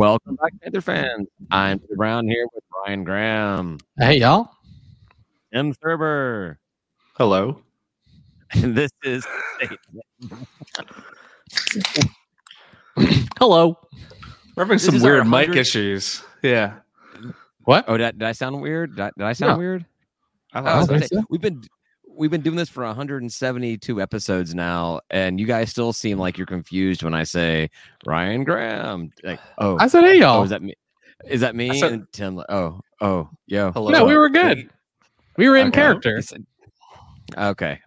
Welcome back, Panther fans. I'm Peter Brown here with Brian Graham. Hey, y'all. Tim Thurber. Hello. And this is Hello. We're having some weird mic issues. Yeah. What? Oh, did I sound weird? Did I sound weird? I don't think so. We've been doing this for 172 episodes now, and you guys still seem like you're confused when I say Ryan Graham. Like, oh, I said, hey y'all. Oh, is that me? Is that me? Said, and Tim, like, yo. Hello. No, we were good. We were in character. Okay.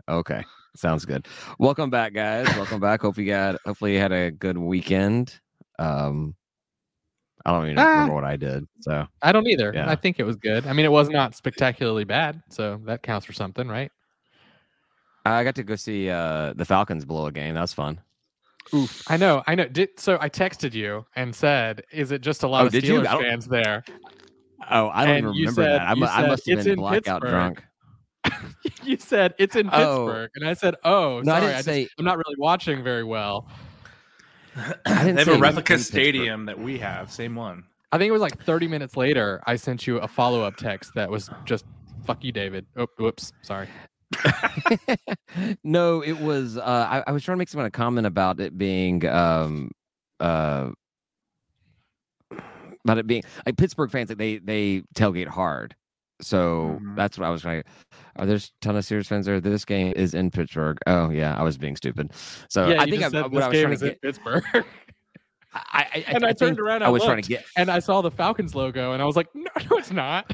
Sounds good. Welcome back, guys. Welcome back. Hopefully you had a good weekend. I don't even remember what I did. So I don't either. Yeah. I think it was good. I mean, it was not spectacularly bad, so that counts for something, right? I got to go see the Falcons blow a game. That was fun. Oof. I know. So I texted you and said, "Is it just a lot of Steelers fans there?" Oh, I don't even remember that. I must have been blackout drunk. You said it's in Pittsburgh, and I said, "Oh, no, sorry, I'm not really watching very well." They have a replica stadium that we have, same one. I think it was like 30 minutes later. I sent you a follow-up text that was just "fuck you, David." Oh, whoops, sorry. No, it was. I was trying to make some kind of comment about it being. About it being like Pittsburgh fans, like they tailgate hard. So that's what I was trying to. Are there a ton of Steelers fans there? This game is in Pittsburgh. Oh yeah, I was being stupid. So yeah, I think what I was trying to get Pittsburgh. I turned around. I was trying to get, and I saw the Falcons logo, and I was like, no, it's not.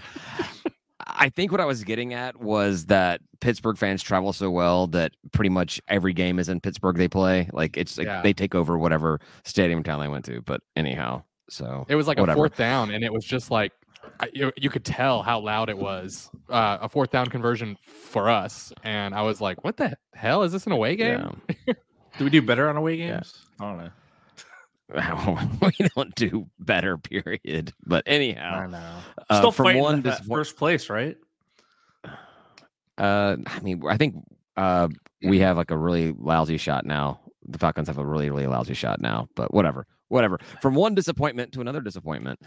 I think what I was getting at was that Pittsburgh fans travel so well that pretty much every game is in Pittsburgh they play. Like it's like they take over whatever stadium town they went to. But anyhow, so it was like a fourth down, and it was just like. You could tell how loud it was. A fourth down conversion for us, and I was like, "What the hell is this, an away game?" Yeah. Do we do better on away games? Yeah. I don't know. We don't do better, period. But anyhow, I don't know. Still fighting from first place, right? I mean, I think we have like a really lousy shot now. The Falcons have a really, really lousy shot now. But whatever. Whatever. From one disappointment to another disappointment.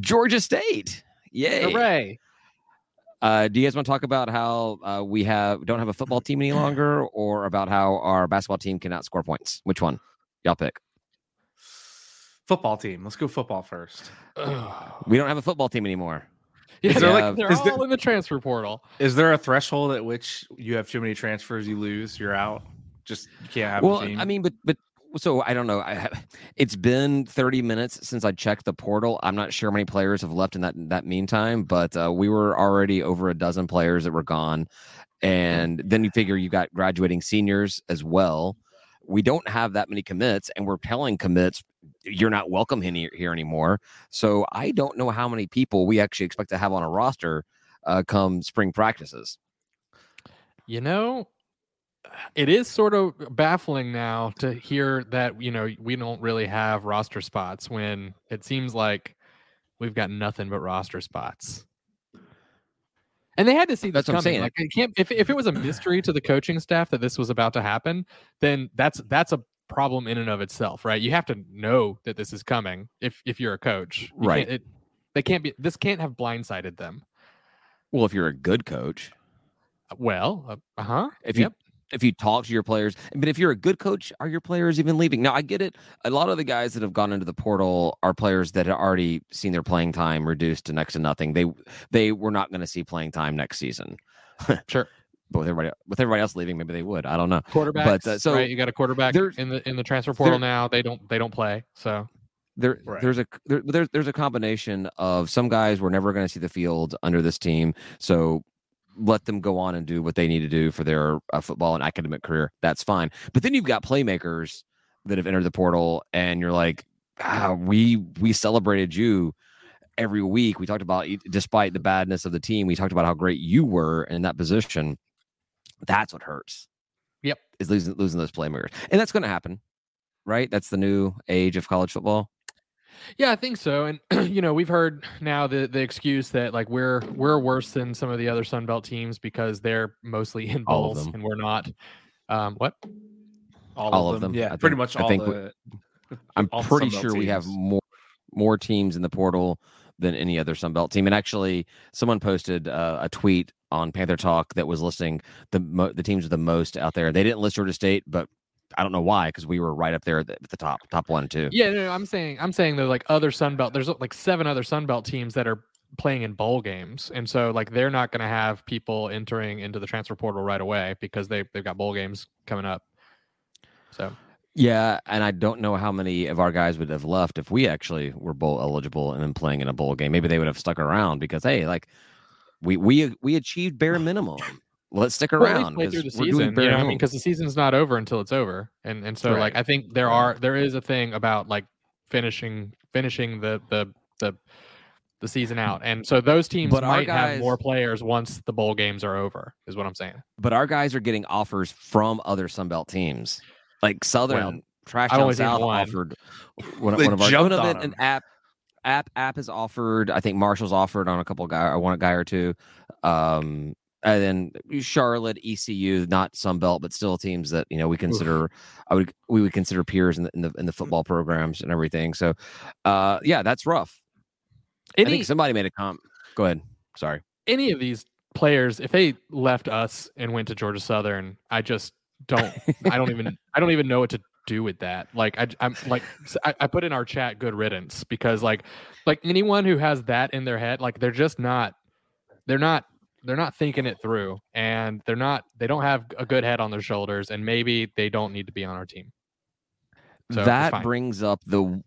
Georgia State. Yay. Hooray. Do you guys want to talk about how we don't have a football team any longer, or about how our basketball team cannot score points? Which one? Y'all pick. Football team. Let's go football first. We don't have a football team anymore. Yeah, they're all in the transfer portal. Is there a threshold at which you have too many transfers, you lose, you're out? Just you can't have a team? Well, I mean, but so I don't know. It's been 30 minutes since I checked the portal. I'm not sure how many players have left in that meantime, but we were already over a dozen players that were gone. And then you figure you got graduating seniors as well. We don't have that many commits, and we're telling commits, you're not welcome here anymore. So I don't know how many people we actually expect to have on a roster come spring practices. You know, it is sort of baffling now to hear that, you know, we don't really have roster spots when it seems like we've got nothing but roster spots. And they had to see that's what I'm saying. Like, it can't, if it was a mystery to the coaching staff that this was about to happen, then that's a problem in and of itself, right? You have to know that this is coming if you're a coach. Right. This can't have blindsided them. Well, if you're a good coach. Well, If you talk to your players, but if you're a good coach, are your players even leaving? Now, I get it. A lot of the guys that have gone into the portal are players that had already seen their playing time reduced to next to nothing. They were not going to see playing time next season. Sure. But with everybody else leaving, maybe they would. I don't know. Quarterbacks. But, right? You got a quarterback in the transfer portal now. They don't play. So there's a combination of some guys were never going to see the field under this team. So let them go on and do what they need to do for their football and academic career. That's fine. But then you've got playmakers that have entered the portal, and you're like, we celebrated you every week. We talked about, despite the badness of the team, we talked about how great you were in that position. That's what hurts. Yep. Is losing those playmakers. And that's going to happen, right? That's the new age of college football. Yeah, I think so. And, you know, we've heard now the excuse that, like, we're worse than some of the other Sun Belt teams because they're mostly in bowls and we're not. All of them. Yeah, pretty much all of it. I'm pretty sure we have more teams in the portal than any other Sun Belt team. And actually, someone posted a tweet on Panther Talk that was listing the teams with the most out there. They didn't list Georgia State, but I don't know why, because we were right up there at the top one too. Yeah, no, I'm saying though, like other Sun Belt, there's like 7 other Sun Belt teams that are playing in bowl games, and so like they're not going to have people entering into the transfer portal right away because they've got bowl games coming up. So yeah, and I don't know how many of our guys would have left if we actually were bowl eligible and then playing in a bowl game. Maybe they would have stuck around because hey, like we achieved bare minimum. Let's stick around because the season's not over until it's over, and so right. Like I think there is a thing about like finishing the season out, and so those teams might have more players once the bowl games are over, is what I'm saying. But our guys are getting offers from other Sun Belt teams, like Southern Trash Town South offered one of our and App is offered. I think Marshall's offered on a guy or two. And then Charlotte, ECU, not Sun Belt, but still teams that we consider. Oof. we would consider peers in the football programs and everything. So, yeah, that's rough. I think somebody made a comment. Go ahead. Sorry. Any of these players, if they left us and went to Georgia Southern, I just don't. I don't even know what to do with that. Like I put in our chat, good riddance, because like anyone who has that in their head, like they're just not. They're not thinking it through, and they don't have a good head on their shoulders, and maybe they don't need to be on our team. So that brings up the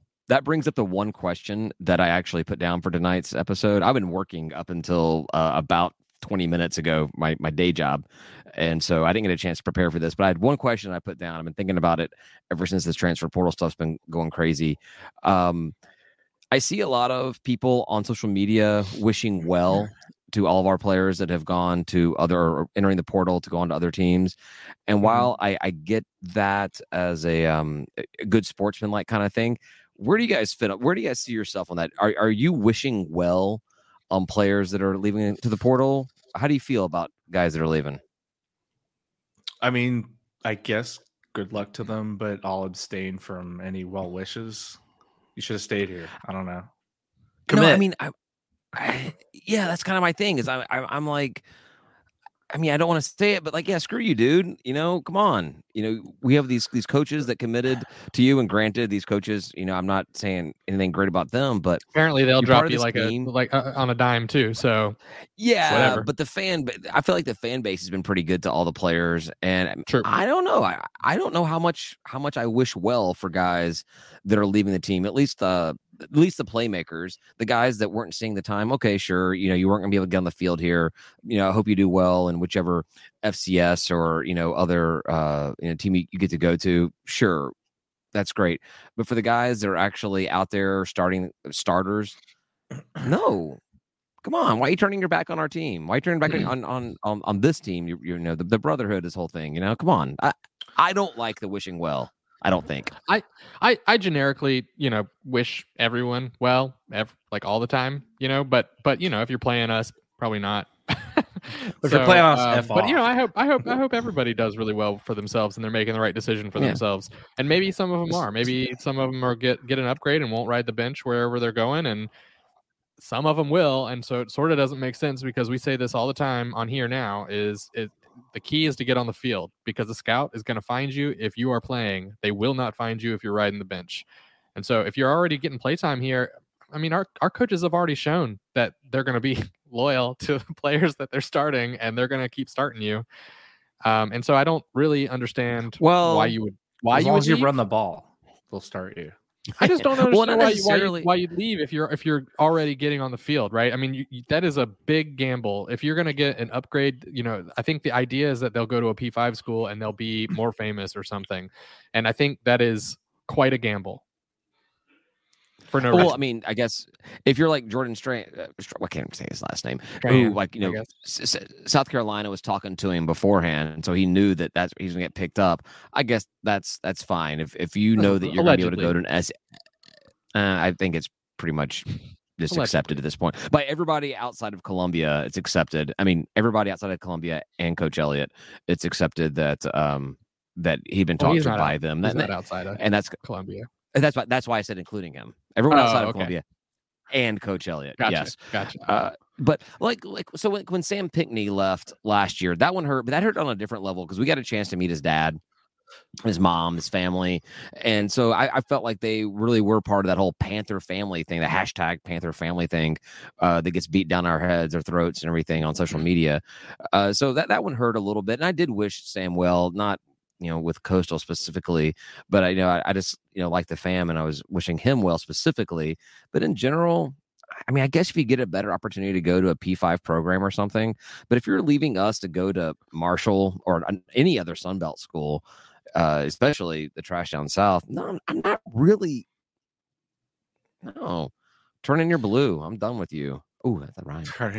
one question that I actually put down for tonight's episode. I've been working up until about 20 minutes ago, my day job. And so I didn't get a chance to prepare for this, but I had one question I put down. I've been thinking about it ever since this transfer portal stuff's been going crazy. I see a lot of people on social media wishing well to all of our players that have gone to entering the portal to go on to other teams. And while I get that as a good sportsman-like kind of thing, where do you guys fit up? Where do you guys see yourself on that? Are you wishing well on players that are leaving to the portal? How do you feel about guys that are leaving? I mean, I guess good luck to them, but I'll abstain from any well wishes. You should have stayed here. I don't know. Commit. No, I mean, yeah, that's kind of my thing. Is I'm like, I mean, I don't want to say it, but like, yeah, screw you, dude. Come on. We have these coaches that committed to you, and granted, these coaches, I'm not saying anything great about them, but apparently they'll drop you like on a dime too. So yeah, whatever. But I feel like the fan base has been pretty good to all the players, and true. I don't know. I don't know how much I wish well for guys that are leaving the team. At least the playmakers, the guys that weren't seeing the time. Okay, sure. You weren't gonna be able to get on the field here. I hope you do well in whichever FCS or, other, team you get to go to. Sure. That's great. But for the guys that are actually out there starters, no, come on. Why are you turning your back on our team? Why are you turning back on this team? The brotherhood, this whole thing, come on. I don't like the wishing well. I don't think I generically, wish everyone well, like all the time, but if you're playing us, probably not. If you're playing us, F off. But I hope everybody does really well for themselves and they're making the right decision for themselves. And maybe some of them are, get an upgrade and won't ride the bench wherever they're going. And some of them will. And so it sort of doesn't make sense because we say this all the time on here now the key is to get on the field because the scout is going to find you if you are playing. They will not find you if you're riding the bench. And so if you're already getting playtime here, I mean, our coaches have already shown that they're going to be loyal to the players that they're starting, and they're going to keep starting you. And so I don't really understand why you would run the ball. They'll start you. I just don't understand why you'd leave if you're already getting on the field, right? I mean, that is a big gamble. If you're going to get an upgrade, I think the idea is that they'll go to a P5 school and they'll be more famous or something. And I think that is quite a gamble. For no reason. Well, I mean, I guess if you're like Jordan Strand, I can't say his last name. Who, South Carolina was talking to him beforehand, so he knew that he's gonna get picked up. I guess that's fine if you know that you're gonna be able to go to an S. I think it's pretty much just accepted at this point by everybody outside of Columbia. It's accepted. I mean, everybody outside of Columbia and Coach Elliott, it's accepted that he'd been talked to by them. That's not outside of Columbia. That's why I said including him. Everyone outside of Columbia and Coach Elliott. Gotcha, yes. Gotcha. But so when Sam Pinkney left last year, that one hurt, but that hurt on a different level because we got a chance to meet his dad, his mom, his family. And so I felt like they really were part of that whole Panther family thing, the hashtag Panther family thing that gets beat down our heads, our throats and everything on social media. So that one hurt a little bit. And I did wish Sam well, not, with Coastal specifically, but I just, like the fam and I was wishing him well specifically, but in general, I mean, I guess if you get a better opportunity to go to a P5 program or something, but if you're leaving us to go to Marshall or any other Sun Belt school, especially the trash down south, no, I'm not really. No, turn in your blue. I'm done with you. Oh, that's a rhyme. Turn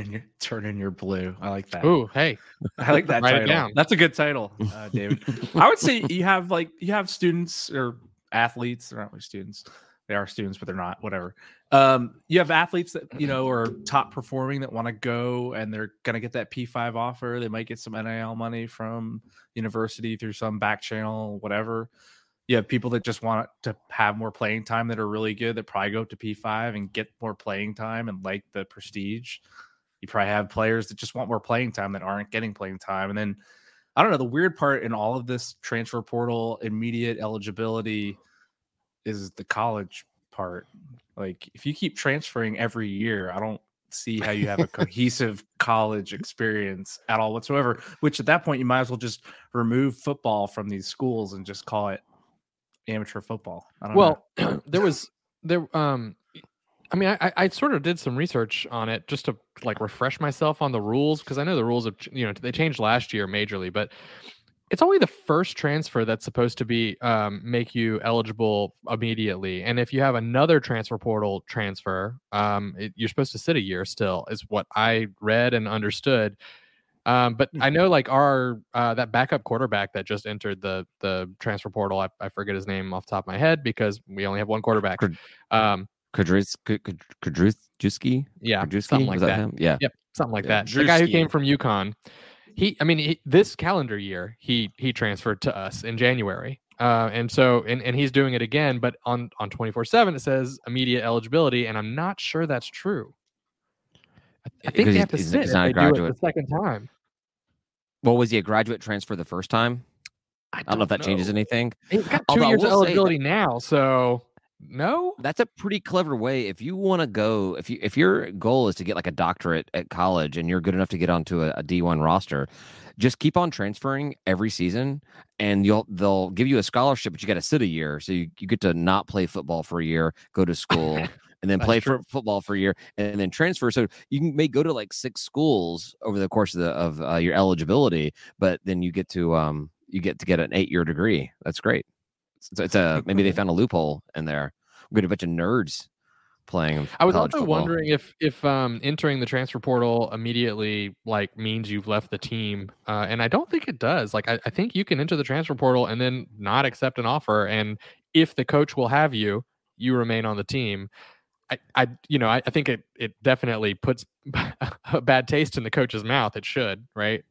in your blue. I like that. Oh, hey, I like that. Write it down. That's a good title, David. I would say you have students or athletes. They're not really students. They are students, but they're not. Whatever. You have athletes that are top performing that want to go, and they're going to get that P5 offer. They might get some NIL money from university through some back channel, whatever. You have people that just want to have more playing time that are really good that probably go up to P5 and get more playing time and like the prestige. You probably have players that just want more playing time that aren't getting playing time. And then I don't know, the weird part in all of this transfer portal, immediate eligibility is the college part. Like if you keep transferring every year, I don't see how you have a cohesive college experience at all whatsoever, which at that point you might as well just remove football from these schools and just call it amateur football. I don't know. I sort of did some research on it just to like refresh myself on the rules, because I know the rules have they changed last year majorly, but it's only the first transfer that's supposed to be make you eligible immediately. And if you have another transfer portal transfer, you're supposed to sit a year still, is what I read and understood. But I know like our that backup quarterback that just entered the transfer portal, I forget his name off the top of my head because we only have one quarterback. Kudrycki? Yeah, something like that. Yeah. Yep, something like that. The guy who came from UConn. This calendar year, he transferred to us in January. And so, and he's doing it again, but on 24/7, it says immediate eligibility. And I'm not sure that's true. I think they have to sit if they do it the second time. Well, was he a graduate transfer the first time? I don't know if that changes anything. He's got 2 years of eligibility now, so... No, that's a pretty clever way. If you want to go, if your goal is to get like a doctorate at college and you're good enough to get onto a D1 roster, just keep on transferring every season and they'll give you a scholarship, but you got to sit a year. So you get to not play football for a year, go to school and then play for football for a year and then transfer. So you may go to like six schools over the course of your eligibility, but then you get to get an 8-year degree. That's great. So it's maybe they found a loophole in there. We got a bunch of nerds playing. I was also wondering if entering the transfer portal immediately like means you've left the team, and I don't think it does. Like I think you can enter the transfer portal and then not accept an offer, and if the coach will have you, you remain on the team. I think it definitely puts a bad taste in the coach's mouth. It should, right?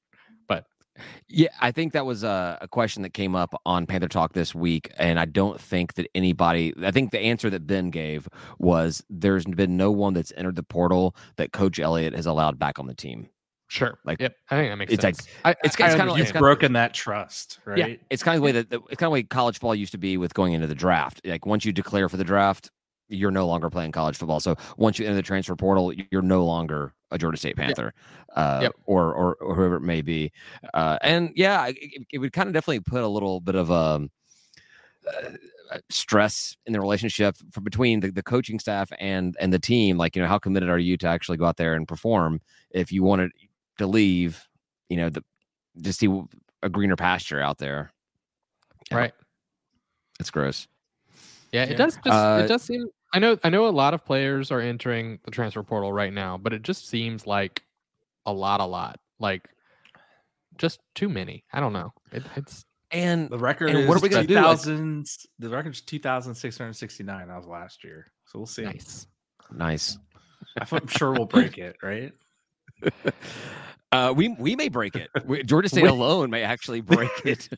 Yeah, I think that was a question that came up on Panther Talk this week, and I don't think that anybody... I think the answer that Ben gave was there's been no one that's entered the portal that Coach Elliott has allowed back on the team. Sure. Like, yep. I think that makes sense. Like, it's kind of like... You've broken that trust, right? Yeah, it's kind of the way college football used to be with going into the draft. Like, once you declare for the draft, you're no longer playing college football. So once you enter the transfer portal, you're no longer a Georgia State Panther, or whoever it may be. It would kind of definitely put a little bit of stress in the relationship between the coaching staff and the team. Like, how committed are you to actually go out there and perform if you wanted to leave, to see a greener pasture out there. Yeah. Right. It's gross. Yeah, it does. It does seem. I know a lot of players are entering the transfer portal right now, but it just seems like a lot, like just too many. I don't know. It's and the record. And what are we going to do? The record's 2,669. That was last year, so we'll see. Nice. I'm sure we'll break it, right? We may break it. Georgia State alone may actually break it.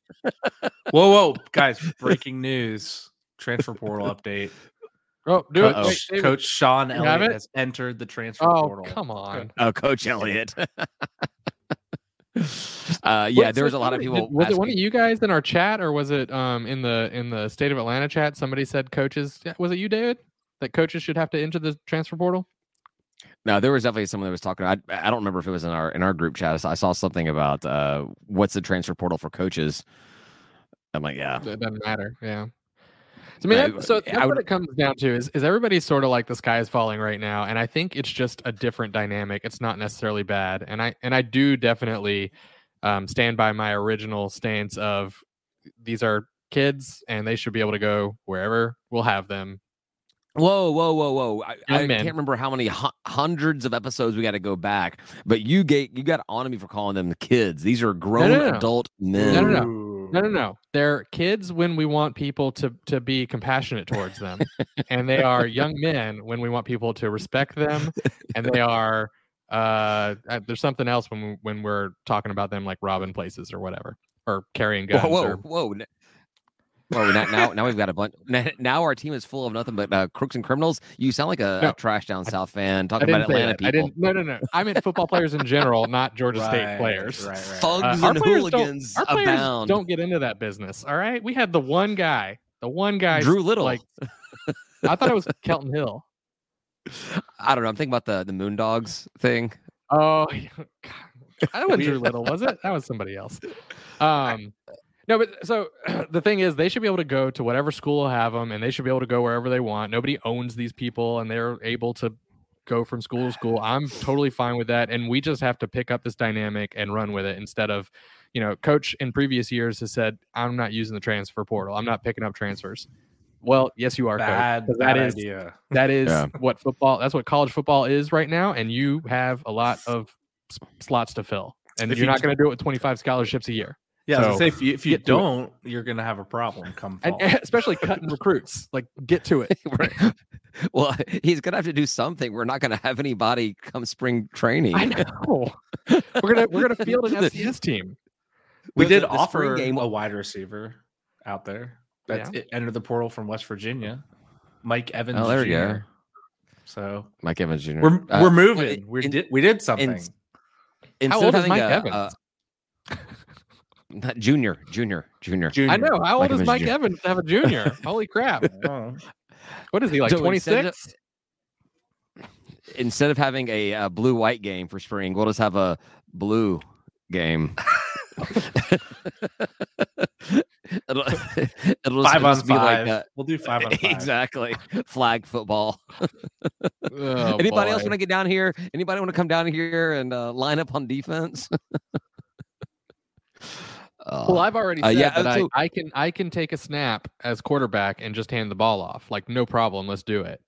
Whoa, guys! Breaking news. transfer portal update. Oh, do it. Coach Sean Elliott has entered the transfer portal. Oh, come on. Oh, Coach Elliott. There was a lot of people. Was it one of you guys in our chat, or was it in the State of Atlanta chat? Somebody said coaches. Was it you, David? That coaches should have to enter the transfer portal? No, there was definitely someone that was talking. I don't remember if it was in our group chat. I saw something about what's the transfer portal for coaches. I'm like, yeah, it doesn't matter. Yeah. So, I mean, what it comes down to is everybody's sort of like the sky is falling right now, and I think it's just a different dynamic. It's not necessarily bad, and I do definitely stand by my original stance of these are kids, and they should be able to go wherever we'll have them. Whoa! I can't remember how many hundreds of episodes we got to go back, but you got on to me for calling them kids. These are grown adult men. No. They're kids when we want people to be compassionate towards them. And they are young men when we want people to respect them. And they are, there's something else when we're talking about them, like robbing places or whatever, or carrying guns. Whoa. Now we've got a bunch. Now our team is full of nothing but crooks and criminals. You sound like a Trash Down South fan talking about Atlanta people. No. I meant football players in general, not Georgia State players. Right. Thugs and hooligans abound. Don't get into that business. All right, we had the one guy, Drew Little. Like, I thought it was Kelton Hill. I don't know. I'm thinking about the Moondogs thing. Oh, God. That wasn't Drew Little, was it? That was somebody else. No, but so the thing is, they should be able to go to whatever school will have them, and they should be able to go wherever they want. Nobody owns these people, and they're able to go from school to school. I'm totally fine with that, and we just have to pick up this dynamic and run with it instead of, Coach in previous years has said, I'm not using the transfer portal. I'm not picking up transfers. Well, yes, you are, Coach. That is what football. That's what college football is right now, and you have a lot of slots to fill, and you're not going to do it with 25 scholarships a year. Yeah, so, I was gonna say, if you don't, you're gonna have a problem come fall. And especially cutting recruits. Like, get to it. Well, he's gonna have to do something. We're not gonna have anybody come spring training. I know. we're gonna field an FCS team. We did offer a wide receiver out there that entered the portal from West Virginia, Mike Evans. Oh, there Jr. you go. So Mike Evans Jr. We're moving. We did something. How old is Mike Evans? Not junior. I know. How old is Mike Evans to have a junior? Holy crap. What is he, like, 26? Instead of having a blue-white game for spring, we'll just have a blue game. it'll 5-on-5. Like, we'll do 5-on-5. Exactly. Flag football. Anybody else want to get down here? Anybody want to come down here and line up on defense? Well, I've already said that I can take a snap as quarterback and just hand the ball off. Like, no problem. Let's do it.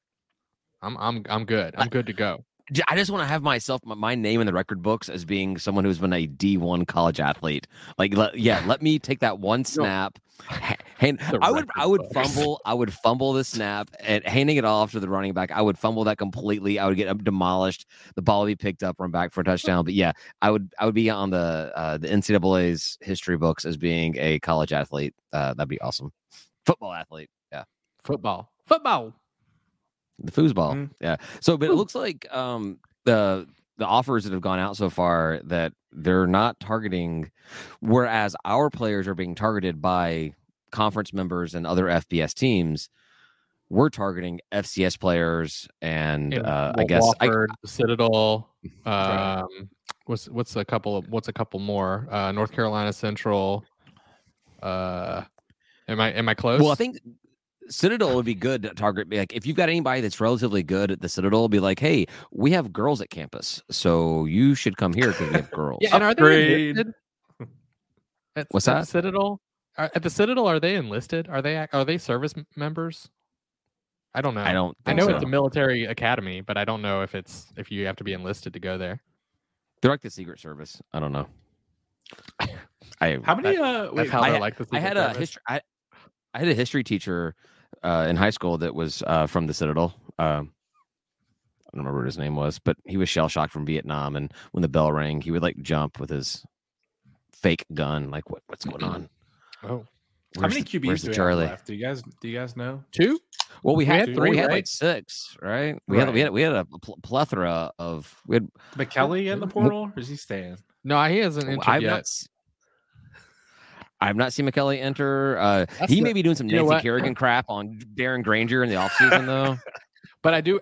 I'm good. I'm good to go. I just want to have my name in the record books as being someone who's been a D1 college athlete. Like, let me take that one snap. And I would fumble the snap and handing it off to the running back. I would fumble that completely. I would get demolished. The ball would be picked up, run back for a touchdown. But yeah, I would be on the NCAA's history books as being a college athlete. That'd be awesome. Football athlete. Yeah. Football. The foosball. Mm-hmm. Yeah. So, but it looks like the offers that have gone out so far that they're not targeting, whereas our players are being targeted by conference members and other FBS teams. We're targeting FCS players and Wofford, Citadel. What's a couple more? North Carolina Central. Am I close? Well, I think Citadel would be good to target. Like, if you've got anybody that's relatively good at the Citadel, be like, hey, we have girls at campus, so you should come here because we have girls. Yeah, and are they enlisted? What's that? Citadel? At the Citadel, are they enlisted? Are they service members? I don't know. I know it's a military academy, but I don't know if you have to be enlisted to go there. They're like the Secret Service. I don't know. I had a history teacher in high school that was from the Citadel. I don't remember what his name was, but he was shell-shocked from Vietnam. And when the bell rang, he would, like, jump with his fake gun. Like, what's going on? Oh. How many QBs do we have left? Do you guys know? Two? Well, we had three. We had like six, right? We had a plethora of. We had McKellie in the portal, or is he staying? No, he hasn't entered yet. I've not seen McKellie enter. He may be doing some Nancy Kerrigan crap on Darren Granger in the offseason, though. But I do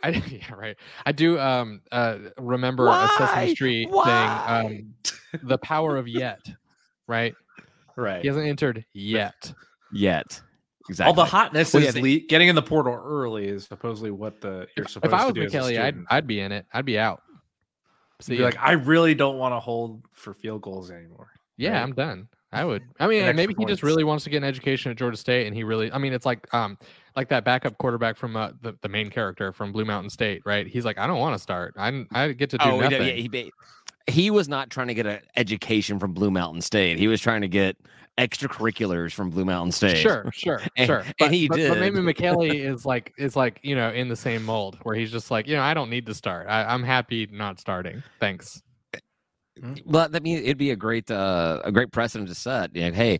remember a Sesame Street thing, the power of yet, right? Right. He hasn't entered yet. Exactly. All the hotness is getting in the portal early is supposedly what you're supposed to do. If I was McKellie, I'd be in it. I'd be out. So you're like, I really don't want to hold for field goals anymore. Yeah, right? I'm done. I would. I mean, and maybe he just really wants to get an education at Georgia State, and he really. I mean, it's like that backup quarterback from the main character from Blue Mountain State, right? He's like, I don't want to start. I get to do nothing. Yeah, he was not trying to get an education from Blue Mountain State. He was trying to get extracurriculars from Blue Mountain State. Sure. But he did. But maybe McKellie is like in the same mold where he's just like I don't need to start. I'm happy not starting. Thanks. Well, that means it'd be a great precedent to set. You know, hey,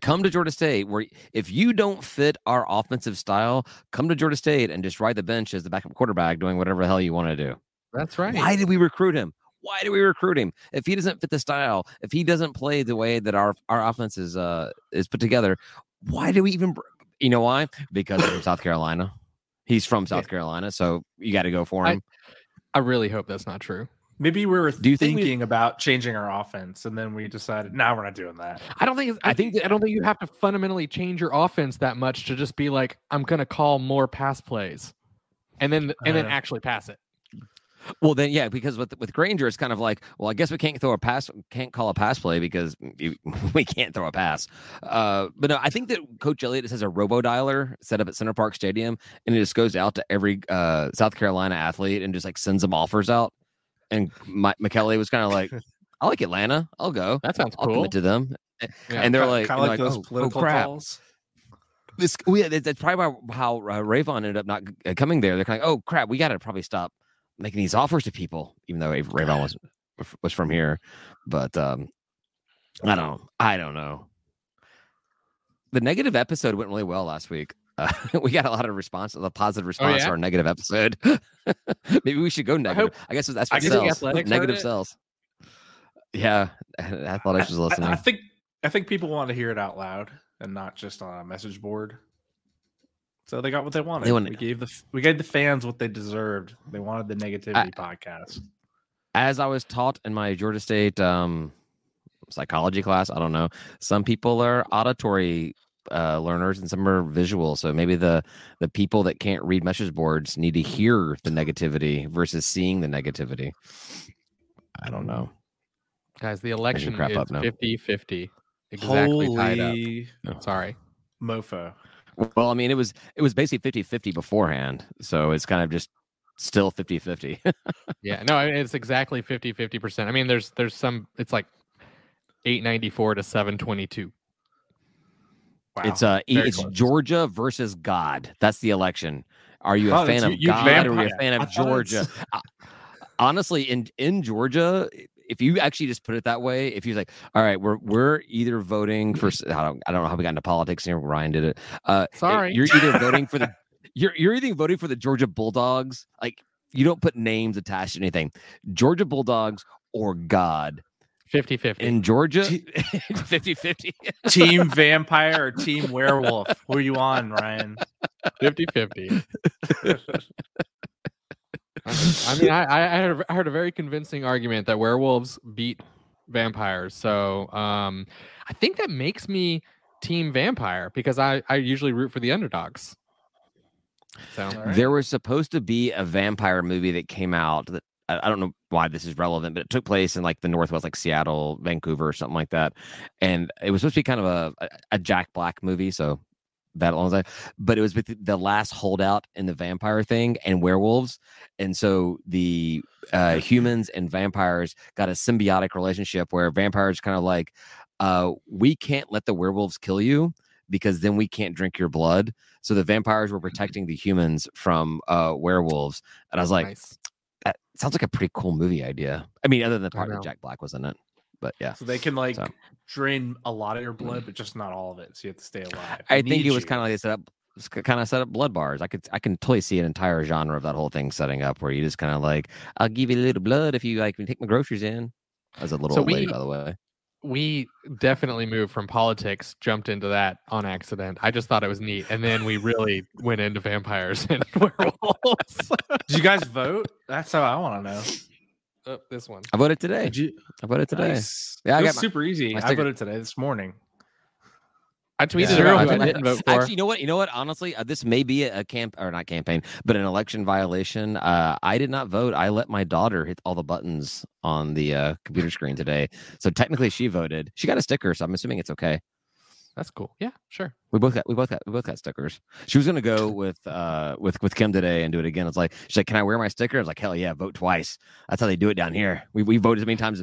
come to Georgia State where if you don't fit our offensive style, come to Georgia State and just ride the bench as the backup quarterback doing whatever the hell you want to do. That's right. Why did we recruit him? If he doesn't fit the style, if he doesn't play the way that our offense is put together, why do we even – you know why? Because of South Carolina. He's from South Carolina, so you got to go for him. I really hope that's not true. Maybe we were thinking about changing our offense, and then we decided, no, we're not doing that. I don't think you have to fundamentally change your offense that much to just be like, I'm going to call more pass plays, and then actually pass it. Well, then, yeah, because with Granger, it's kind of like, well, I guess we can't call a pass play because we can't throw a pass. But no, I think that Coach Elliott has a robo-dialer set up at Center Park Stadium, and it just goes out to every South Carolina athlete and just like sends them offers out. And McKellie was kind of like, I like Atlanta. I'll go. That sounds cool. I'll commit to them. Yeah, and they're like, those political calls. That's probably how Rayvon ended up not coming there. They're kind of like, oh, crap. We got to probably stop making these offers to people, even though Rayvon was from here. But I don't know. The negative episode went really well last week. We got a lot of response, a positive response to our negative episode. Maybe we should go negative. I guess that's what sells. Negative sells. Yeah, athletics was listening. I think people want to hear it out loud and not just on a message board. So they got what they wanted. We gave the fans what they deserved. They wanted the negativity podcast. As I was taught in my Georgia State psychology class, I don't know. Some people are auditory learners and some are visual, so maybe the people that can't read message boards need to hear the negativity versus seeing the negativity. I don't know, guys. The election is 50-50, exactly. Holy tied up. No. Sorry, mofo. Well, I mean, it was basically 50-50 beforehand, so it's kind of just still 50-50. Yeah, no, it's exactly 50-50%. I mean, there's some. It's like 894 to 722. Wow. It's it's Georgia versus God. That's the election. Are you a fan of God or are you a fan of Georgia? Honestly, in Georgia, if you actually just put it that way, if you're like, all right, we're either voting for I don't know how we got into politics here. Ryan did it. Sorry, you're either voting for the you're either voting for the Georgia Bulldogs. Like you don't put names attached to anything. Georgia Bulldogs or God. 50-50. In Georgia, 50-50. Team vampire or team werewolf? Who are you on, Ryan? 50-50. I mean, I heard a very convincing argument that werewolves beat vampires. So I think that makes me team vampire because I usually root for the underdogs. So right. There was supposed to be a vampire movie that came out that I don't know why this is relevant, but it took place in like the Northwest, like Seattle, Vancouver, or something like that. And it was supposed to be kind of a Jack Black movie. So that along that, but it was with the last holdout in the vampire thing and werewolves. And so the humans and vampires got a symbiotic relationship where vampires kind of like, we can't let the werewolves kill you because then we can't drink your blood. So the vampires were protecting the humans from werewolves. And I was like, nice. That sounds like a pretty cool movie idea. I mean, other than the part that Jack Black was in it. But yeah, so they can like drain a lot of your blood, but just not all of it. So you have to stay alive. I think it was kind of set up blood bars. I can totally see an entire genre of that whole thing setting up where you just kind of like, I'll give you a little blood if you like take my groceries in. As a little old lady, by the way. We definitely moved from politics, jumped into that on accident. I just thought it was neat. And then we really went into vampires and werewolves. Did you guys vote? That's how I want to know. Oh, this one. I voted today. I voted today. Nice. Yeah, it was super easy. I voted today, this morning. I tweeted it. Actually, you know what? Honestly, this may be a an election violation. I did not vote. I let my daughter hit all the buttons on the computer screen today. So technically, she voted. She got a sticker, so I'm assuming it's okay. That's cool. Yeah, sure. We both got stickers. She was gonna go with Kim today and do it again. It's like she's like, "Can I wear my sticker?" I was like, "Hell yeah, vote twice." That's how they do it down here. We vote as many times,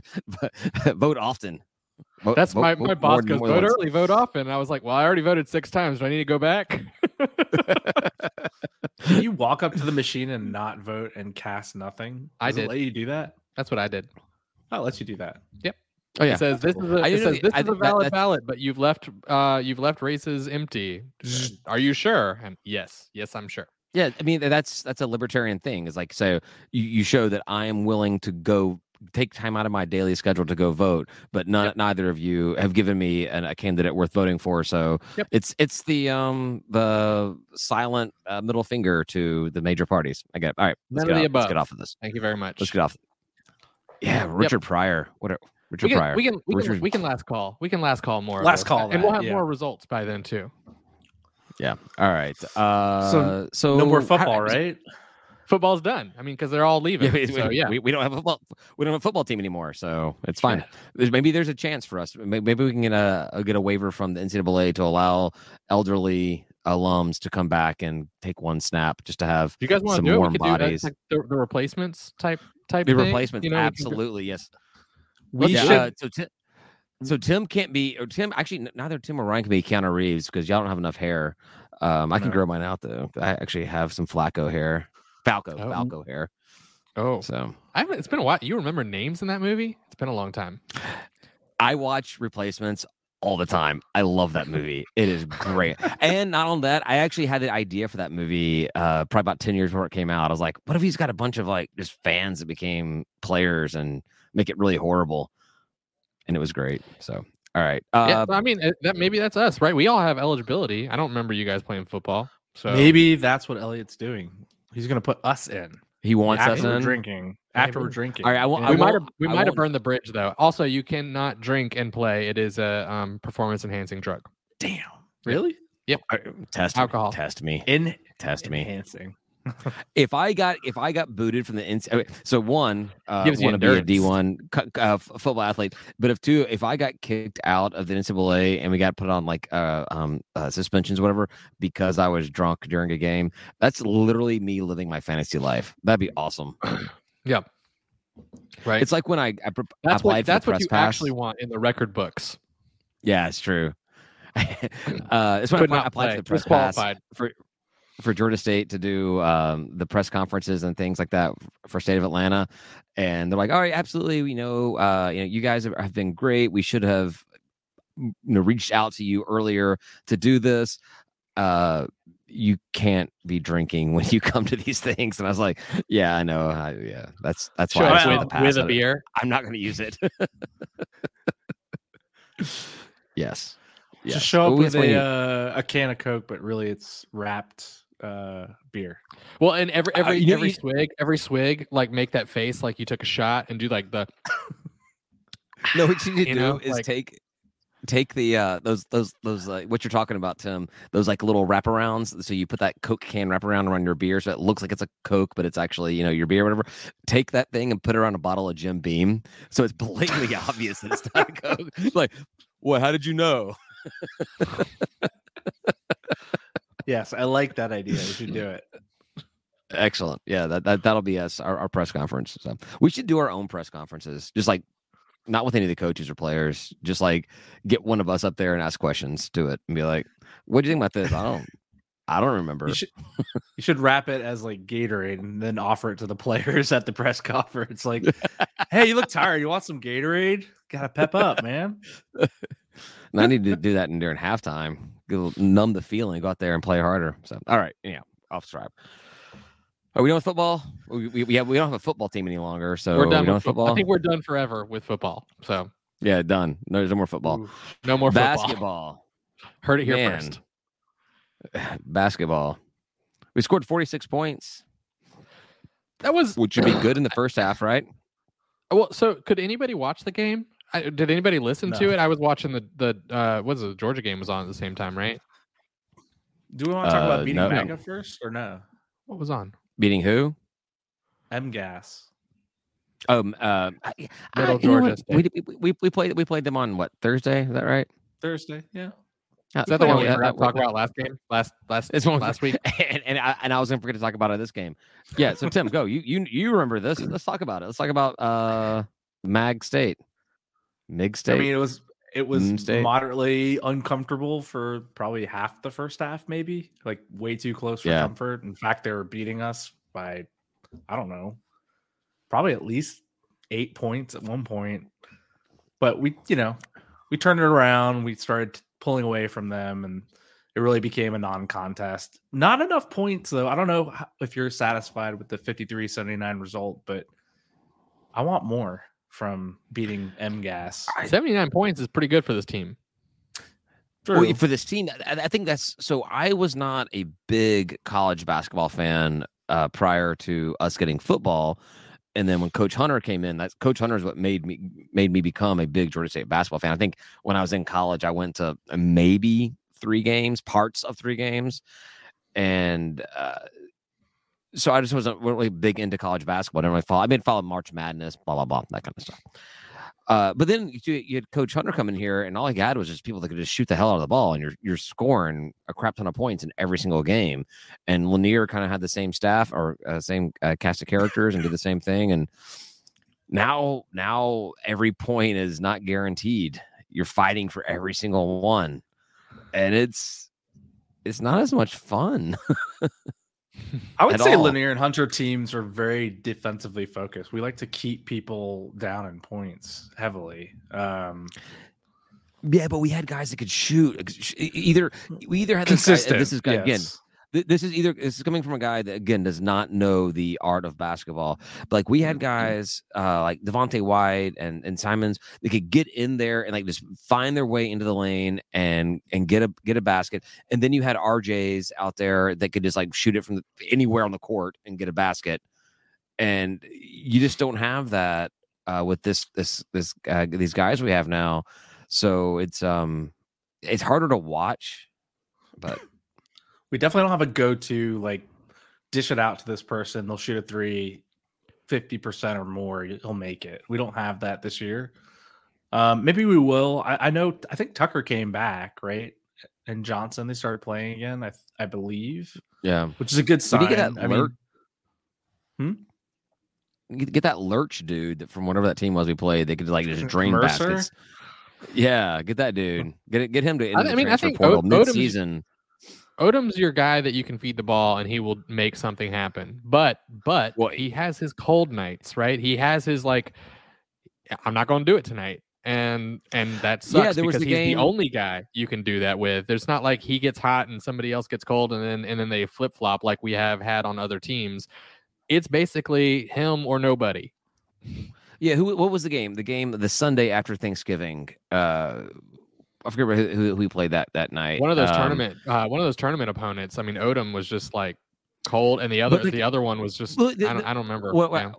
vote often. That's my boss goes, vote early, vote often. And I was like, well, I already voted 6 times. Do I need to go back? Can you walk up to the machine and not vote and cast nothing? I did. Let you do that? That's what I did. I'll let you do that. Yep. Oh yeah. It says this is a valid ballot, but you've left races empty. Are you sure? And yes, I'm sure. Yeah, I mean that's a libertarian thing. It's like, so you show that I am willing to go take time out of my daily schedule to go vote, but neither of you have given me a candidate worth voting for. So it's the silent middle finger to the major parties. I get it. All right, let's get off of this. Thank you very much. Let's get off. Yeah, Richard Pryor. Pryor. We can last call. We can last call more. Last call, and we'll have more results by then too. Yeah. All right. So no more football, right? Football's done. I mean, because they're all leaving. We don't have a football. We don't have a football team anymore, so it's fine. Maybe there's a chance for us. Maybe we can get a waiver from the NCAA to allow elderly alums to come back and take one snap, just to have some warm bodies. Like the replacements type. The replacements, you know, absolutely, yes. We should. So Tim can't be, or Tim actually neither Tim or Ryan can be Keanu Reeves because y'all don't have enough hair. I can grow mine out though. I actually have some Flacco hair. Falco hair. Oh, so it's been a while. You remember names in that movie? It's been a long time. I watch Replacements all the time. I love that movie. It is great. And not only that, I actually had the idea for that movie probably about 10 years before it came out. I was like, what if he's got a bunch of like just fans that became players and make it really horrible? And it was great. So, all right. I mean, maybe that's us, right? We all have eligibility. I don't remember you guys playing football. So maybe that's what Elliott's doing. He's going to put us in. He wants us in. After we're drinking. All right, we might have burned the bridge, though. Also, you cannot drink and play. It is a performance-enhancing drug. Damn. Really? Yep. Test me. Enhancing. If I got booted from the NCAA, so one, I want to be a D1 football athlete, but if two, if I got kicked out of the NCAA and we got put on like suspensions, whatever, because I was drunk during a game, that's literally me living my fantasy life. That'd be awesome. Yeah, right. It's like when I applied for the press pass. Actually want in the record books. Yeah, it's true. It's when I applied for the press pass for Georgia State to do the press conferences and things like that for State of Atlanta. And they're like, all right, absolutely. We know, you guys have been great. We should have reached out to you earlier to do this. You can't be drinking when you come to these things. And I was like, yeah, I know. That's why I was with a beer. I'm not going to use it. Yes. Just show up with a can of Coke, but really it's wrapped beer. Well, and every swig, like make that face like you took a shot and do like the no, what you need to do is like, take the those like what you're talking about, Tim, those like little wraparounds. So you put that Coke can wraparound around your beer so it looks like it's a Coke, but it's actually, your beer or whatever. Take that thing and put it around a bottle of Jim Beam so it's blatantly obvious that it's not a Coke. Like, well, how did you know? Yes, I like that idea. We should do it. Excellent. Yeah, that'll be us, our press conference. So we should do our own press conferences, just like not with any of the coaches or players, just like get one of us up there and ask questions to it and be like, what do you think about this? I don't I don't remember. You should wrap it as like Gatorade and then offer it to the players at the press conference. Like, hey, you look tired. You want some Gatorade? Gotta pep up, man. And I need to do that during halftime. It'll numb the feeling. Go out there and play harder. So, all right, yeah, off stripe. Are we done with football? We don't have a football team any longer, so we're done with football. I think we're done forever with football. So yeah, done. No, there's no more football. Oof, no more basketball. Heard it here first. Basketball. We scored 46 points. That was, which would be good in the first half, right? Well, so could anybody watch the game? Did anybody listen to it? I was watching the Georgia game was on at the same time, right? Do we want to talk about beating MAGA first or no? What was on? Beating who? MGAS. Georgia State. We played them on what, Thursday? Is that right? Thursday, yeah. Is that the one we talked about last game? Last week. And I was gonna forget to talk about it this game. Yeah. So Tim, go. You remember this? Let's talk about it. Let's talk about MIG State. I mean, it was moderately uncomfortable for probably half the first half, maybe like way too close for comfort. In fact, they were beating us by, I don't know, probably at least 8 points at one point. But we turned it around. We started pulling away from them, and it really became a non-contest. Not enough points, though. I don't know if you're satisfied with the 53-79 result, but I want more from beating MGAS. 79 points is pretty good for this team. Well, for this team, I think that's so. I was not a big college basketball fan prior to us getting football. And then when Coach Hunter came in, that's Coach Hunter is what made me become a big Georgia State basketball fan. I think when I was in college, I went to maybe parts of three games. And so I just wasn't really big into college basketball. I didn't really follow. I've been following March Madness, blah, blah, blah, that kind of stuff. But then you had Coach Hunter come in here, and all he had was just people that could just shoot the hell out of the ball, and you're scoring a crap ton of points in every single game. And Lanier kind of had the same staff or same cast of characters and did the same thing. And now every point is not guaranteed. You're fighting for every single one, and it's not as much fun. I would say all. Lanier and Hunter teams are very defensively focused. We like to keep people down in points heavily. Yeah, but we had guys that could shoot. We either had this consistent. Guy, this is yes. Again. This is coming from a guy that again does not know the art of basketball. But like we had guys like Devontae White and Simons that could get in there and like just find their way into the lane and get a basket. And then you had RJs out there that could just like shoot it from anywhere on the court and get a basket. And you just don't have that with this these guys we have now. So it's harder to watch, but. We definitely don't have a go-to, like, dish it out to this person. They'll shoot a three, 50% or more. He'll make it. We don't have that this year. Maybe we will. I think Tucker came back, right? And Johnson, they started playing again, I believe. Yeah. Which is a good sign. Did you get that Get that Lurch dude that from whatever that team was we played. They could, like, just drain Mercer? Baskets. Yeah, get that dude. Get him to transfer portal mid-season. Odom's your guy that you can feed the ball and he will make something happen. But well, he has his cold nights, right? He has his like, I'm not going to do it tonight, and that sucks because he's the only guy you can do that with. There's not like he gets hot and somebody else gets cold and then they flip flop like we have had on other teams. It's basically him or nobody. Yeah, what was the game? The game the Sunday after Thanksgiving. I forget who played that night. One of those tournament opponents. I mean, Odom was just like cold, and the other one was just I don't remember. Well,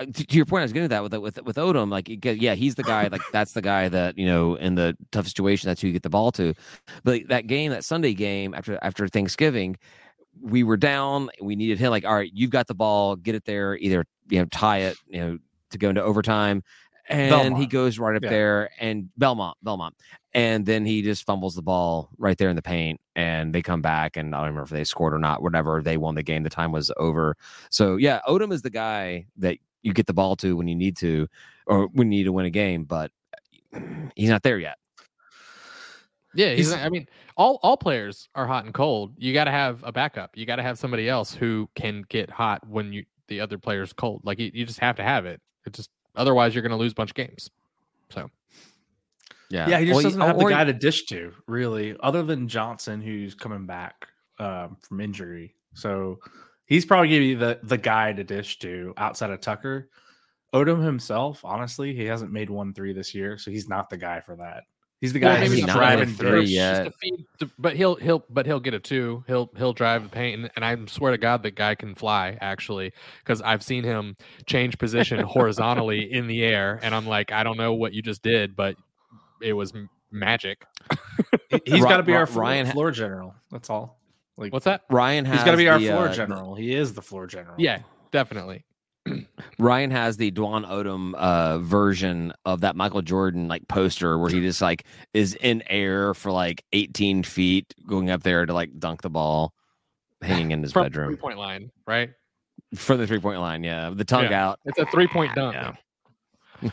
to your point, I was getting to that with Odom. Like, yeah, he's the guy. Like, that's the guy that in the tough situation, that's who you get the ball to. But that game, that Sunday game after Thanksgiving, we were down. We needed him. Like, all right, you've got the ball. Get it there. Either tie it. To go into overtime. And Belmont. He goes right up there and Belmont. And then he just fumbles the ball right there in the paint and they come back and I don't remember if they scored or not, whatever. They won the game. The time was over. So yeah, Odom is the guy that you get the ball to when you need to, or when you need to win a game, but he's not there yet. Yeah, I mean, all players are hot and cold. You got to have a backup. You got to have somebody else who can get hot when the other player's cold. Like you just have to have it. It just otherwise you're going to lose a bunch of games. So yeah, he just doesn't have the guy to dish to really, other than Johnson, who's coming back from injury. So he's probably going to be the guy to dish to outside of Tucker. Odom himself, honestly, he hasn't made 1-3 this year, so he's not the guy for that. He's the guy who's driving through. But he'll get a 2. He'll drive the paint, and I swear to God, the guy can fly actually, because I've seen him change position horizontally in the air, and I'm like, I don't know what you just did, but it was magic. He's got to be our floor general. That's all. Like, what's that? Ryan has. He's got to be our floor general. He is the floor general. Yeah, definitely. Ryan has the Dwan Odom version of that Michael Jordan like poster where he just like is in air for like 18 feet going up there to like dunk the ball hanging in his bedroom. 3-point line, right? From the 3-point line, yeah. The tongue out. It's a 3-point dunk. Yeah.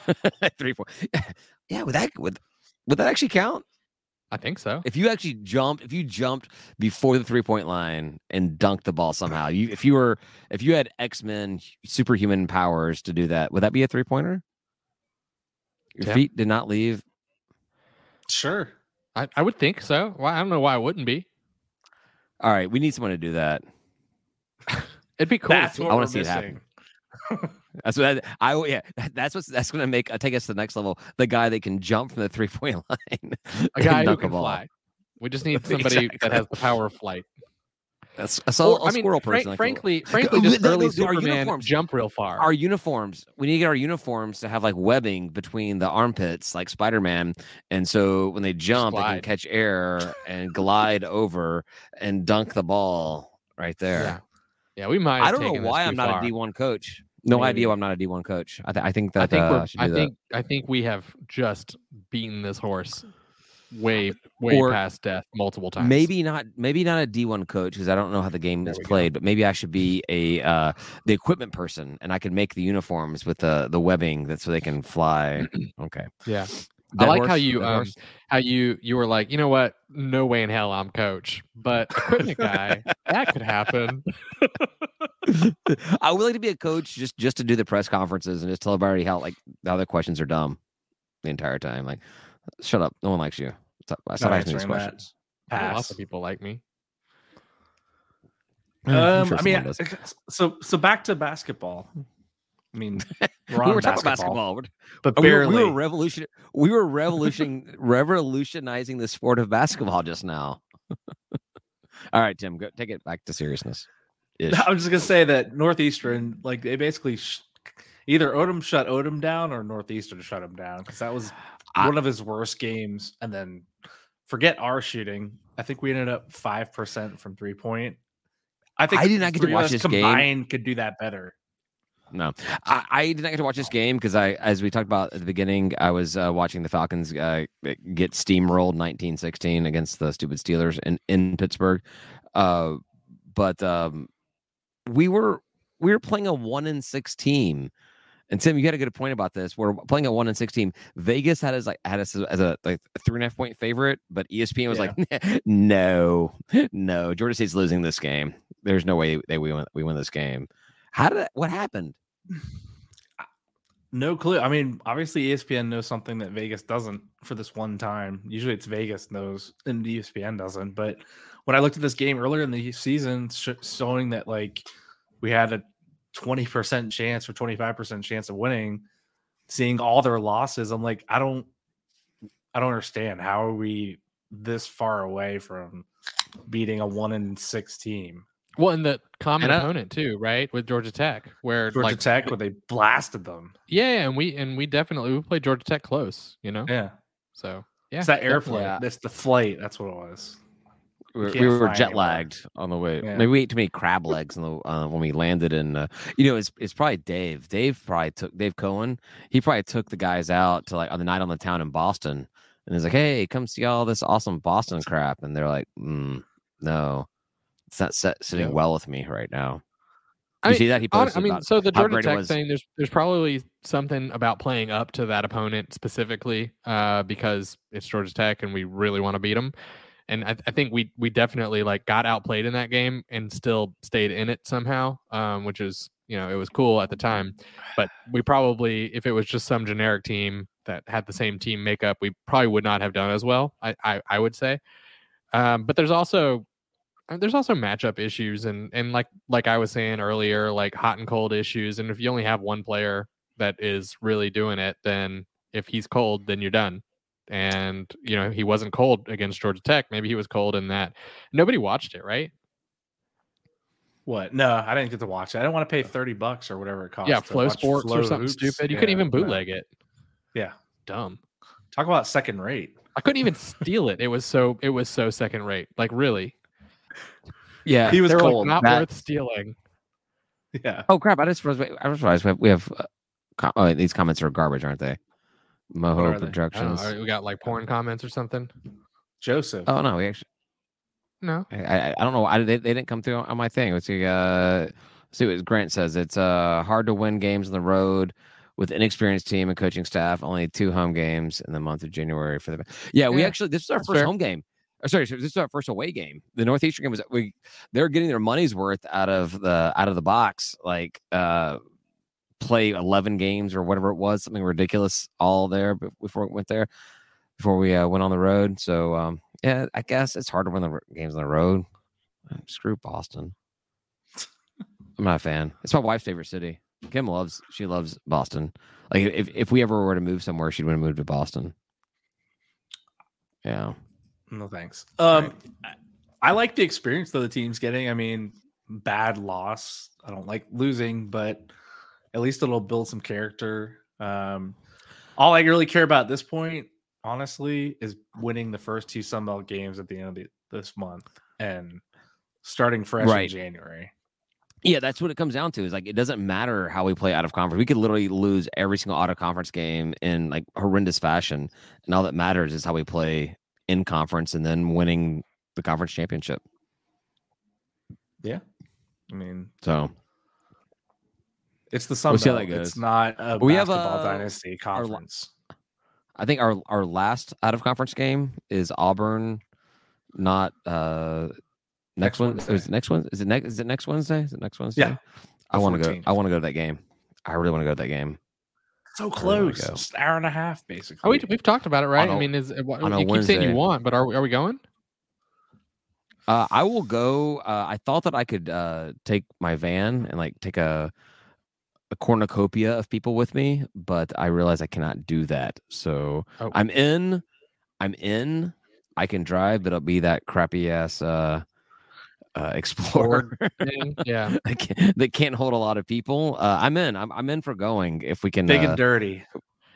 3-point. Yeah, would that actually count? I think so. If you actually jumped before the 3-point line and dunked the ball somehow, if you had X-Men superhuman powers to do that, would that be a 3-pointer? Your feet did not leave. Sure. I would think so. Well, I don't know why it wouldn't be. All right. We need someone to do that. It'd be cool. I want to see it happen. That's what that's gonna take us to the next level. The guy that can jump from the 3-point line, a guy who can fly. We just need somebody that has the power of flight. That's a squirrel person. Frankly, just early Superman jump real far. Our uniforms. We need to get our uniforms to have like webbing between the armpits, like Spider-Man, and so when they jump, they can catch air and glide over and dunk the ball right there. Yeah, we might. I don't know why I'm not a D1 coach. No idea. I'm not a D1 coach. I think we have just beaten this horse way past death multiple times. Maybe not a D1 coach because I don't know how the game is played. But maybe I should be a the equipment person, and I can make the uniforms with the webbing that so they can fly. Okay. Yeah. Dead I like horse, how you were like, you know what? No way in hell I'm coach, but equipment guy, that could happen. I would like to be a coach just to do the press conferences and just tell everybody how the questions are dumb the entire time. Like, shut up, no one likes you. Stop asking these questions. Lots of people like me. So back to basketball. I mean, we were talking basketball, but barely. We were revolutionizing the sport of basketball just now. All right, Tim, go take it back to seriousness. I was just gonna say that Northeastern, like they basically either Odom shut Odom down or Northeastern shut him down because that was one of his worst games. And then forget our shooting. I think we ended up 5% from 3-point. I think I did not get to watch this combined game. Could do that better. No, I did not get to watch this game because as we talked about at the beginning, I was watching the Falcons get steamrolled 19-16 against the stupid Steelers in Pittsburgh. But we were playing a 1-6 team, and Tim, you had a good point about this. We're playing a 1-6 team. Vegas had us as a 3.5-point favorite, but ESPN was like, no, Georgia State's losing this game. There's no way that we win this game. What happened? No clue. I mean, obviously ESPN knows something that Vegas doesn't for this one time. Usually it's Vegas knows and ESPN doesn't. But when I looked at this game earlier in the season, showing that like we had a 20% chance or 25% chance of winning, seeing all their losses, I'm like, I don't understand. How are we this far away from beating a 1-6 team? Well, and the common opponent too, right? With Georgia Tech, where they blasted them. Yeah, and we definitely played Georgia Tech close, you know. Yeah. So yeah, it's that air flight. That's the flight. That's what it was. We were jet lagged on the way. Yeah. Maybe we ate too many crab legs when we landed in. It's probably Dave. Dave Cohen. He probably took the guys out to like on the night on the town in Boston, and he's like, "Hey, come see all this awesome Boston crap," and they're like, "No." It's not sitting well with me right now. See that he posted. So the Georgia Tech thing, there's probably something about playing up to that opponent specifically, because it's Georgia Tech and we really want to beat them. And I think we definitely like got outplayed in that game and still stayed in it somehow, which is, you know, it was cool at the time. But we probably, if it was just some generic team that had the same team makeup, we probably would not have done as well, I would say. But there's also matchup issues and like I was saying earlier, like hot and cold issues. And if you only have one player that is really doing it, then if he's cold, then you're done. And, you know, he wasn't cold against Georgia Tech. Maybe he was cold in that. Nobody watched it, right? What? No, I didn't get to watch it. I don't want to pay $30 or whatever it costs. Yeah, Flow Sports or something stupid. You couldn't even bootleg it. Yeah. Dumb. Talk about second rate. I couldn't even steal it. It was so second rate. Like, really? Yeah. He was cold. Like, not worth stealing. Yeah. Oh, crap. I just realized we have these comments are garbage, aren't they? Moho Productions. We got like porn comments or something. Joseph. Oh no, we actually. No. I don't know. They didn't come through on my thing. Let's see. See what Grant says. It's hard to win games on the road with an inexperienced team and coaching staff. Only 2 home games in the month of January for the. Yeah, we actually. This is our first home game. This is our first away game. The Northeastern game was they're getting their money's worth out of the box. Like play 11 games or whatever it was, something ridiculous all there before we went on the road. So yeah, I guess it's hard to win the games on the road. Screw Boston. I'm not a fan. It's my wife's favorite city. Kim loves Boston. Like if we ever were to move somewhere, she'd want to move to Boston. Yeah. No thanks. Right. I like the experience that the team's getting. I mean, bad loss. I don't like losing, but at least it'll build some character. All I really care about at this point, honestly, is winning the first 2 Sun Belt games at the end of this month and starting fresh in January. Yeah, that's what it comes down to. Is like it doesn't matter how we play out of conference. We could literally lose every single out of conference game in like horrendous fashion, and all that matters is how we play in conference and then winning the conference championship. Yeah, I mean, so. It's the Sun Belt. It's not a basketball dynasty conference. I think our last out of conference game is Auburn. Not next one. Is next one? Is it next Wednesday? Is it next Wednesday? Yeah. I want to go to that game. I really want to go to that game. So close. It's an hour and a half, basically. Oh, we've talked about it, right? You keep saying you want, but are we going? I will go. I thought that I could take my van and like take a cornucopia of people with me, but I realize I cannot do that. So I'm in. I can drive, but it'll be that crappy ass Explorer. Yeah, they can't hold a lot of people. I'm in. I'm in for going if we can. Big and dirty,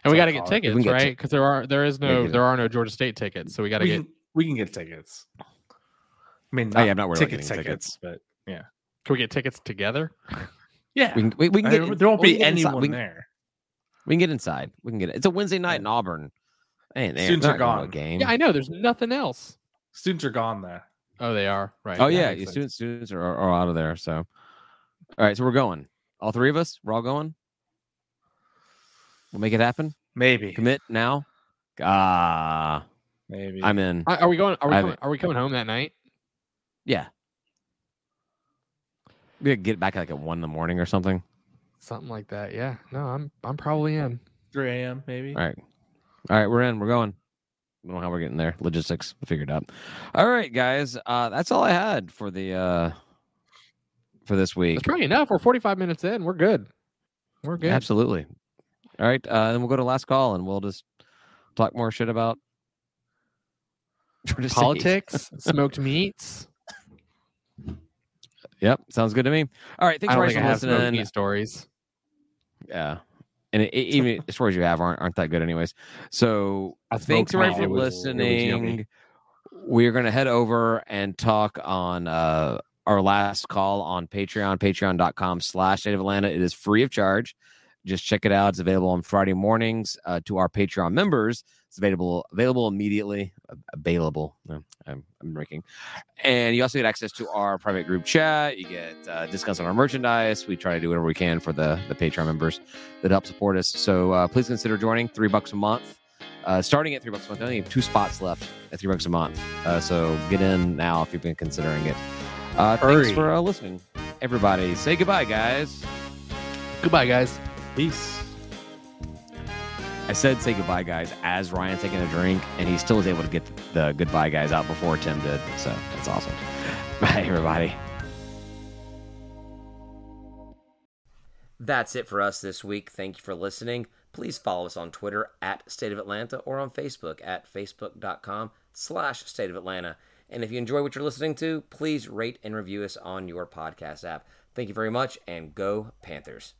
and we got to get tickets, right? Because there are no Georgia State tickets, so we can get tickets. I mean, I'm not worried about getting tickets, but yeah, can we get tickets together? Yeah, there won't be anyone there. We can get inside. We can get it. It's a Wednesday night in Auburn. Students are gone. Yeah, I know. There's nothing else. Students are gone there. Oh, they are. Right. Oh, yeah. Students are out of there. So, all right. So we're going. All 3 of us. We're all going. We'll make it happen. Maybe commit now. Maybe I'm in. Are we going? Are we coming home that night? Yeah. We could get back like at 1 a.m. or something. Something like that. Yeah. No, I'm probably in. 3 a.m. maybe. All right. We're in. We're going. I don't know how we're getting there. Logistics. We'll figure it out. All right, guys. That's all I had for the for this week. That's probably enough. We're 45 minutes in. We're good. Absolutely. All right. Then we'll go to last call and we'll just talk more shit about politics, smoked meats. Yep, sounds good to me. All right, thanks for listening. Stories, yeah, and even the stories you have aren't that good, anyways. So thanks for listening. We're gonna head over and talk on our last call on Patreon, patreon.com/State of Atlanta. It is free of charge. Just check it out. It's available on Friday mornings to our Patreon members. It's available immediately. Available. No, I'm drinking. And you also get access to our private group chat. You get discounts on our merchandise. We try to do whatever we can for the Patreon members that help support us. So please consider joining. $3 a month. Starting at $3 a month. I only have 2 spots left at $3 a month. So get in now if you've been considering it. Thanks for listening, everybody. Say goodbye, guys. Goodbye, guys. Peace. I said say goodbye, guys, as Ryan's taking a drink, and he still was able to get the goodbye guys out before Tim did. So that's awesome. Bye, everybody. That's it for us this week. Thank you for listening. Please follow us on Twitter at State of Atlanta or on Facebook at facebook.com/State of Atlanta. And if you enjoy what you're listening to, please rate and review us on your podcast app. Thank you very much, and go Panthers.